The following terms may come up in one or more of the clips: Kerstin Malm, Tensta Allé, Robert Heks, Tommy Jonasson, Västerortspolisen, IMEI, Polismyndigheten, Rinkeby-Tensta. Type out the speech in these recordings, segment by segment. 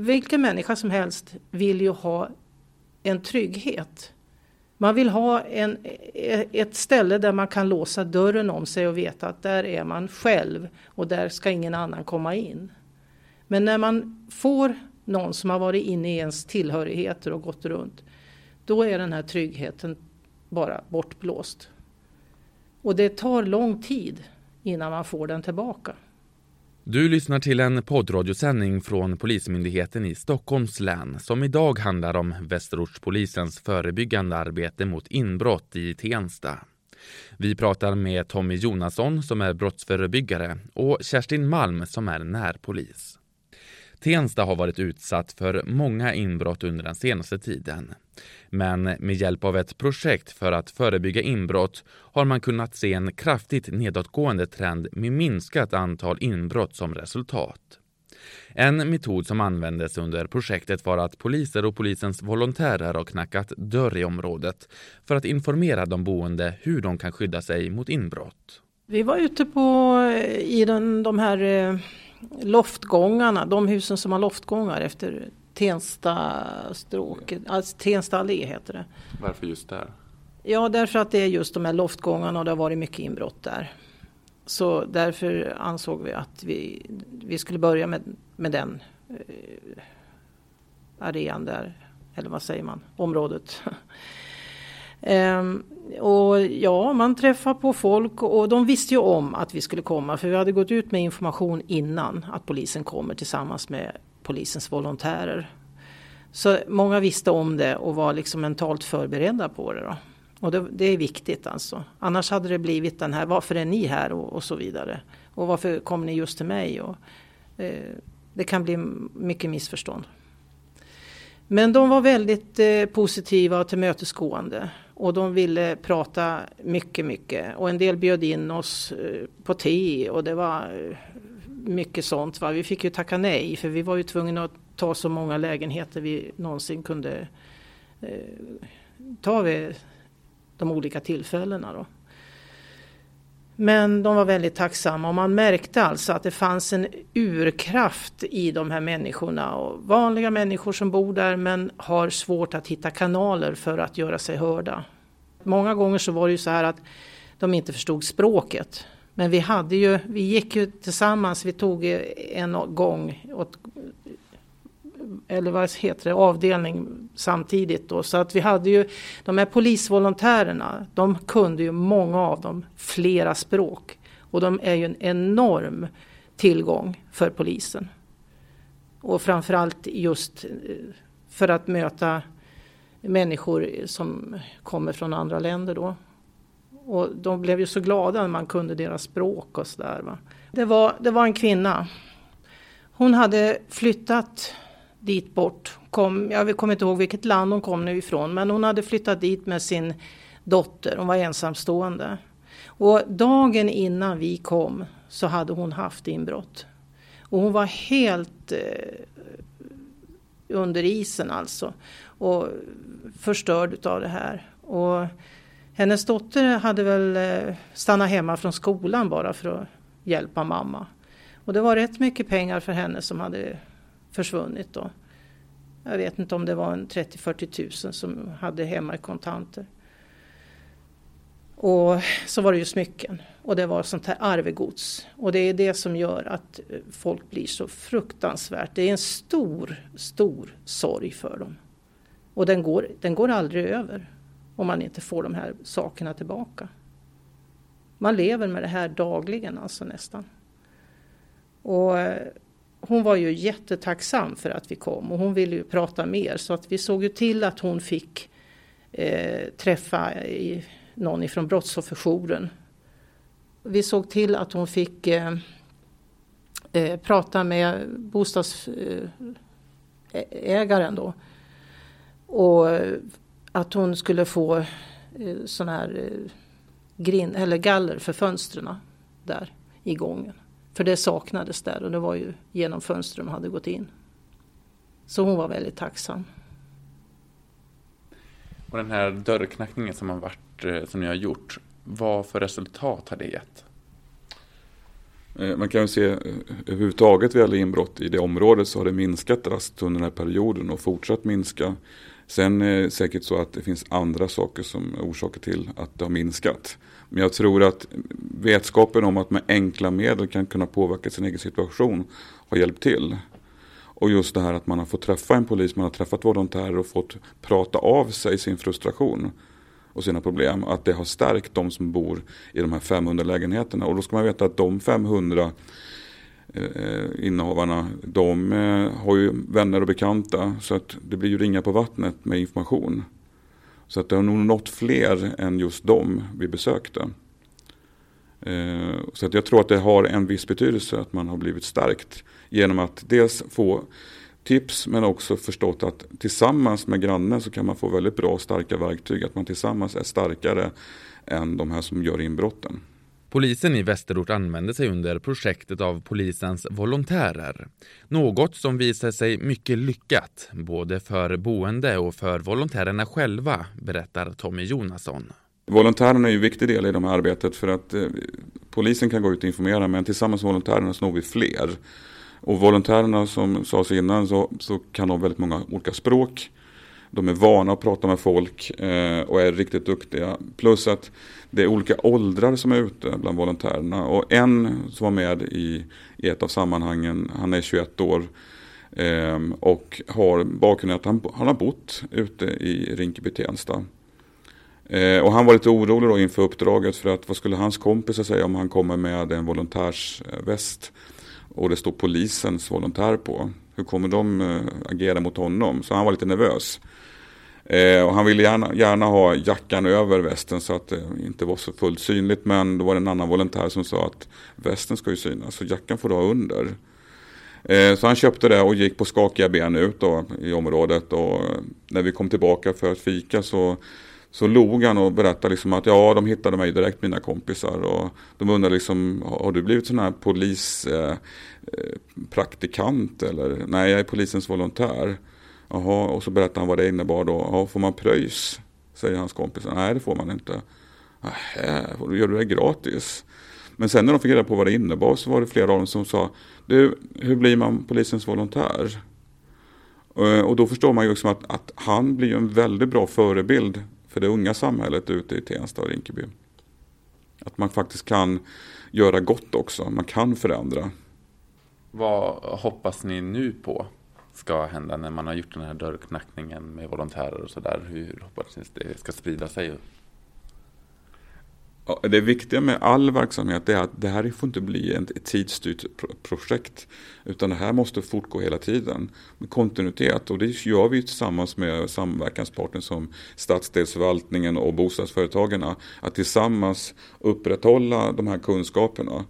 vilken människa som helst vill ju ha en trygghet. Man vill ha ett ställe där man kan låsa dörren om sig och veta att där är man själv och där ska ingen annan komma in. Men när man får någon som har varit inne i ens tillhörigheter och gått runt, då är den här tryggheten bara bortblåst. Och det tar lång tid innan man får den tillbaka. Du lyssnar till en poddradiosändning från Polismyndigheten i Stockholms län som idag handlar om Västerortspolisens förebyggande arbete mot inbrott i Tensta. Vi pratar med Tommy Jonasson som är brottsförebyggare och Kerstin Malm som är närpolis. Tensta har varit utsatt för många inbrott under den senaste tiden. Men med hjälp av ett projekt för att förebygga inbrott har man kunnat se en kraftigt nedåtgående trend med minskat antal inbrott som resultat. En metod som användes under projektet var att poliser och polisens volontärer har knackat dörr i området för att informera de boende hur de kan skydda sig mot inbrott. Vi var ute i de här loftgångarna, de husen som har loftgångar efter Tensta-stråket, alltså Tensta Allé heter det. Varför just där? Ja, därför att det är just de här loftgångarna och det har varit mycket inbrott där. Så därför ansåg vi att vi skulle börja med den arenan där, eller vad säger man, området. Och ja, man träffar på folk och de visste ju om att vi skulle komma, för vi hade gått ut med information innan att polisen kommer tillsammans med polisens volontärer. Så många visste om det och var liksom mentalt förberedda på det då. Och det är viktigt alltså. Annars hade det blivit den här, varför är ni här och så vidare. Och varför kom ni just till mig? Och, det kan bli mycket missförstånd. Men de var väldigt positiva och tillmötesgående. Och de ville prata mycket, mycket. Och en del bjöd in oss på te och det var mycket sånt. Va? Vi fick ju tacka nej för vi var ju tvungna att ta så många lägenheter vi någonsin kunde ta vid de olika tillfällena då. Men de var väldigt tacksamma och man märkte alltså att det fanns en urkraft i de här människorna. Och vanliga människor som bor där men har svårt att hitta kanaler för att göra sig hörda. Många gånger så var det ju så här att de inte förstod språket. Men vi gick ju tillsammans, vi tog en gång åt, eller vad heter det, avdelning samtidigt då. Så att vi hade ju, de här polisvolontärerna, de kunde ju många av dem flera språk. Och de är ju en enorm tillgång för polisen. Och framförallt just för att möta människor som kommer från andra länder då. Och de blev ju så glada när man kunde deras språk och sådär va. Det var en kvinna. Hon hade flyttat dit bort. Jag kommer inte ihåg vilket land hon kom nu ifrån. Men hon hade flyttat dit med sin dotter. Hon var ensamstående. Och dagen innan vi kom så hade hon haft inbrott. Och hon var helt under isen alltså. Och förstörd av det här. Och hennes dotter hade väl stannat hemma från skolan bara för att hjälpa mamma. Och det var rätt mycket pengar för henne som hade försvunnit då. Jag vet inte om det var en 30-40 000 som hade hemma i kontanter. Och så var det ju smycken. Och det var sånt här arvegods. Och det är det som gör att folk blir så fruktansvärt. Det är en stor, stor sorg för dem. Och den går aldrig över. Om man inte får de här sakerna tillbaka. Man lever med det här dagligen alltså nästan. Och hon var ju jättetacksam för att vi kom. Och hon ville ju prata mer. Så att vi såg ju till att hon fick träffa någon ifrån brottsofferjouren. Vi såg till att hon fick prata med bostadsägaren då. Och att hon skulle få sådana här grind eller galler för fönstren där i gången. För det saknades där och det var ju genom fönstren hade gått in. Så hon var väldigt tacksam. Och den här dörrknackningen som ni har gjort, vad för resultat har det gett? Man kan ju se överhuvudtaget vad gäller inbrott i det området så har det minskat drastiskt under den här perioden och fortsatt minska. Sen är det säkert så att det finns andra saker som orsaker till att det har minskat. Men jag tror att vetskapen om att med enkla medel kan kunna påverka sin egen situation har hjälpt till. Och just det här att man har fått träffa en polis, man har träffat volontärer och fått prata av sig sin frustration och sina problem. Att det har stärkt de som bor i de här 500 lägenheterna. Och då ska man veta att de 500 innehavarna, de har ju vänner och bekanta. Så att det blir ju ringar på vattnet med information. Så att det har nog nått fler än just de vi besökte. Så att jag tror att det har en viss betydelse att man har blivit stärkt genom att dels få tips men också förstått att tillsammans med grannen så kan man få väldigt bra och starka verktyg. Att man tillsammans är starkare än de här som gör inbrotten. Polisen i Västerort använde sig under projektet av polisens volontärer. Något som visade sig mycket lyckat, både för boende och för volontärerna själva, berättar Tommy Jonasson. Volontärerna är ju en viktig del i det här arbetet för att polisen kan gå ut och informera, men tillsammans med volontärerna så når vi fler. Och volontärerna, som sades innan, så kan de väldigt många olika språk. De är vana att prata med folk och är riktigt duktiga. Plus att det är olika åldrar som är ute bland volontärerna. Och en som var med i ett av sammanhangen, han är 21 år. Och har bakgrunden att han har bott ute i Rinkeby-Tensta. Och han var lite orolig då inför uppdraget för att vad skulle hans kompisar säga om han kommer med en volontärsväst och det står polisens volontär på. Hur kommer de agera mot honom? Så han var lite nervös. Och han ville gärna ha jackan över västen så att det inte var så fullt synligt. Men då var det en annan volontär som sa att västen ska ju synas så jackan får du ha under. Så han köpte det och gick på skakiga ben ut då, i området. Och när vi kom tillbaka för att fika så log han och berättade liksom att ja, de hittade mig direkt, mina kompisar. Och de undrade liksom, har du blivit sån här polispraktikant? Eller? Nej, jag är polisens volontär. Jaha, och så berättade han vad det innebar då. Ja, får man pröjs? Säger hans kompisar. Nej, det får man inte. Då gör du det gratis. Men sen när de fick reda på vad det innebar så var det flera av dem som sa, du, hur blir man polisens volontär? Och då förstår man ju också att han blir en väldigt bra förebild för det unga samhället ute i Tensta och Rinkeby. Att man faktiskt kan göra gott också. Man kan förändra. Vad hoppas ni nu på ska hända när man har gjort den här dörrknackningen med volontärer och sådär? Hur hoppas ni det ska sprida sig? Ja, det viktiga med all verksamhet är att det här får inte bli ett tidsstyrt projekt. Utan det här måste fortgå hela tiden med kontinuitet. Och det gör vi tillsammans med samverkanspartner som stadsdelsförvaltningen och bostadsföretagarna. Att tillsammans upprätthålla de här kunskaperna.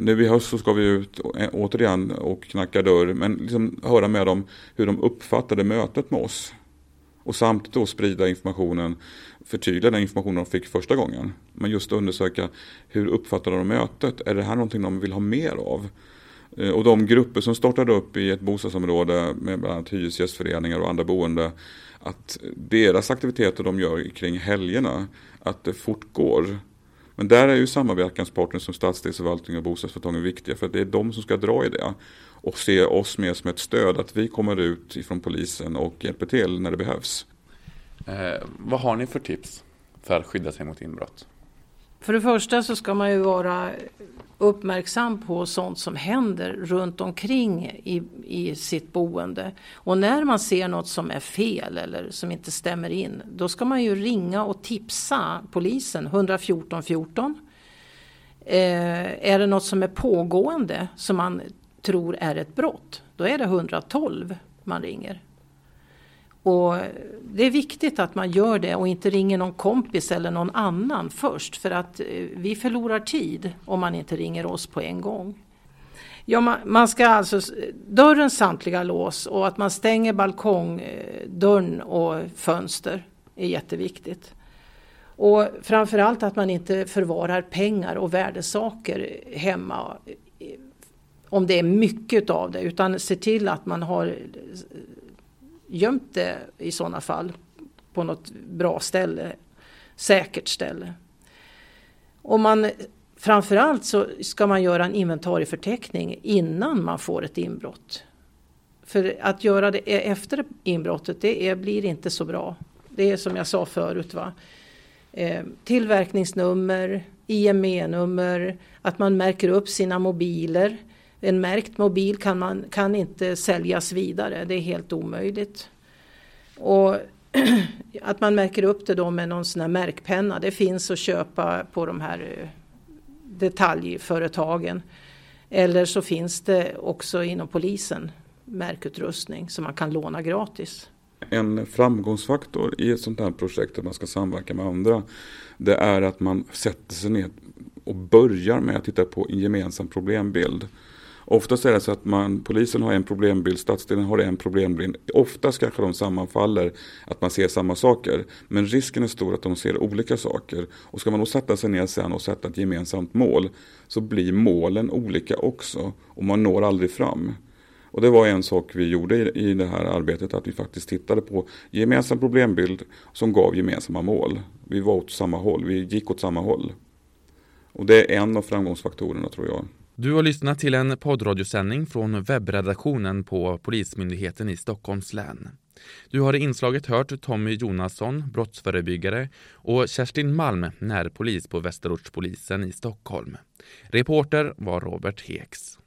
Nu i höst så ska vi ut återigen och knacka dörr. Men liksom höra med dem hur de uppfattade mötet med oss. Och samtidigt då sprida informationen, förtydliga den informationen de fick första gången. Men just undersöka hur uppfattade de mötet. Är det här någonting de vill ha mer av? Och de grupper som startade upp i ett bostadsområde med bland annat hyresgästföreningar och andra boende. Att deras aktiviteter de gör kring helgerna, att det fortgår. Men där är ju samverkanspartner som stadsdelsförvaltning och bostadsföretagen viktiga för att det är de som ska dra i det. Och se oss mer som ett stöd att vi kommer ut ifrån polisen och hjälper till när det behövs. Vad har ni för tips för att skydda sig mot inbrott? För det första så ska man ju vara uppmärksam på sånt som händer runt omkring i sitt boende. Och när man ser något som är fel eller som inte stämmer in, då ska man ju ringa och tipsa polisen 114 14. Är det något som är pågående som man tror är ett brott, då är det 112 man ringer. Och det är viktigt att man gör det och inte ringer någon kompis eller någon annan först. För att vi förlorar tid om man inte ringer oss på en gång. Ja, man ska alltså dörrens samtliga lås och att man stänger balkongdörren och fönster är jätteviktigt. Och framförallt att man inte förvarar pengar och värdesaker hemma om det är mycket av det. Utan se till att man har gömt det i sådana fall på något bra ställe, säkert ställe. Och man Framförallt så ska man göra en inventarieförteckning innan man får ett inbrott. För att göra det efter inbrottet, blir inte så bra. Det är som jag sa förut, va? Tillverkningsnummer, IMEI-nummer, att man märker upp sina mobiler. En märkt mobil kan inte säljas vidare, det är helt omöjligt. Och att man märker upp det då med någon sån här märkpenna, det finns att köpa på de här detaljföretagen. Eller så finns det också inom polisen märkutrustning som man kan låna gratis. En framgångsfaktor i ett sånt här projekt där man ska samverka med andra, det är att man sätter sig ner och börjar med att titta på en gemensam problembild. Oftast är det så att polisen har en problembild, stadsdelen har en problembild. Oftast kanske de sammanfaller, att man ser samma saker. Men risken är stor att de ser olika saker. Och ska man då sätta sig ner sen och sätta ett gemensamt mål, så blir målen olika också. Och man når aldrig fram. Och det var en sak vi gjorde i det här arbetet, att vi faktiskt tittade på gemensam problembild som gav gemensamma mål. Vi var åt samma håll, vi gick åt samma håll. Och det är en av framgångsfaktorerna, tror jag. Du har lyssnat till en poddradiosändning från webbredaktionen på Polismyndigheten i Stockholms län. Du har i inslaget hört Tommy Jonasson, brottsförebyggare, och Kerstin Malm, närpolis på Västerortspolisen i Stockholm. Reporter var Robert Heks.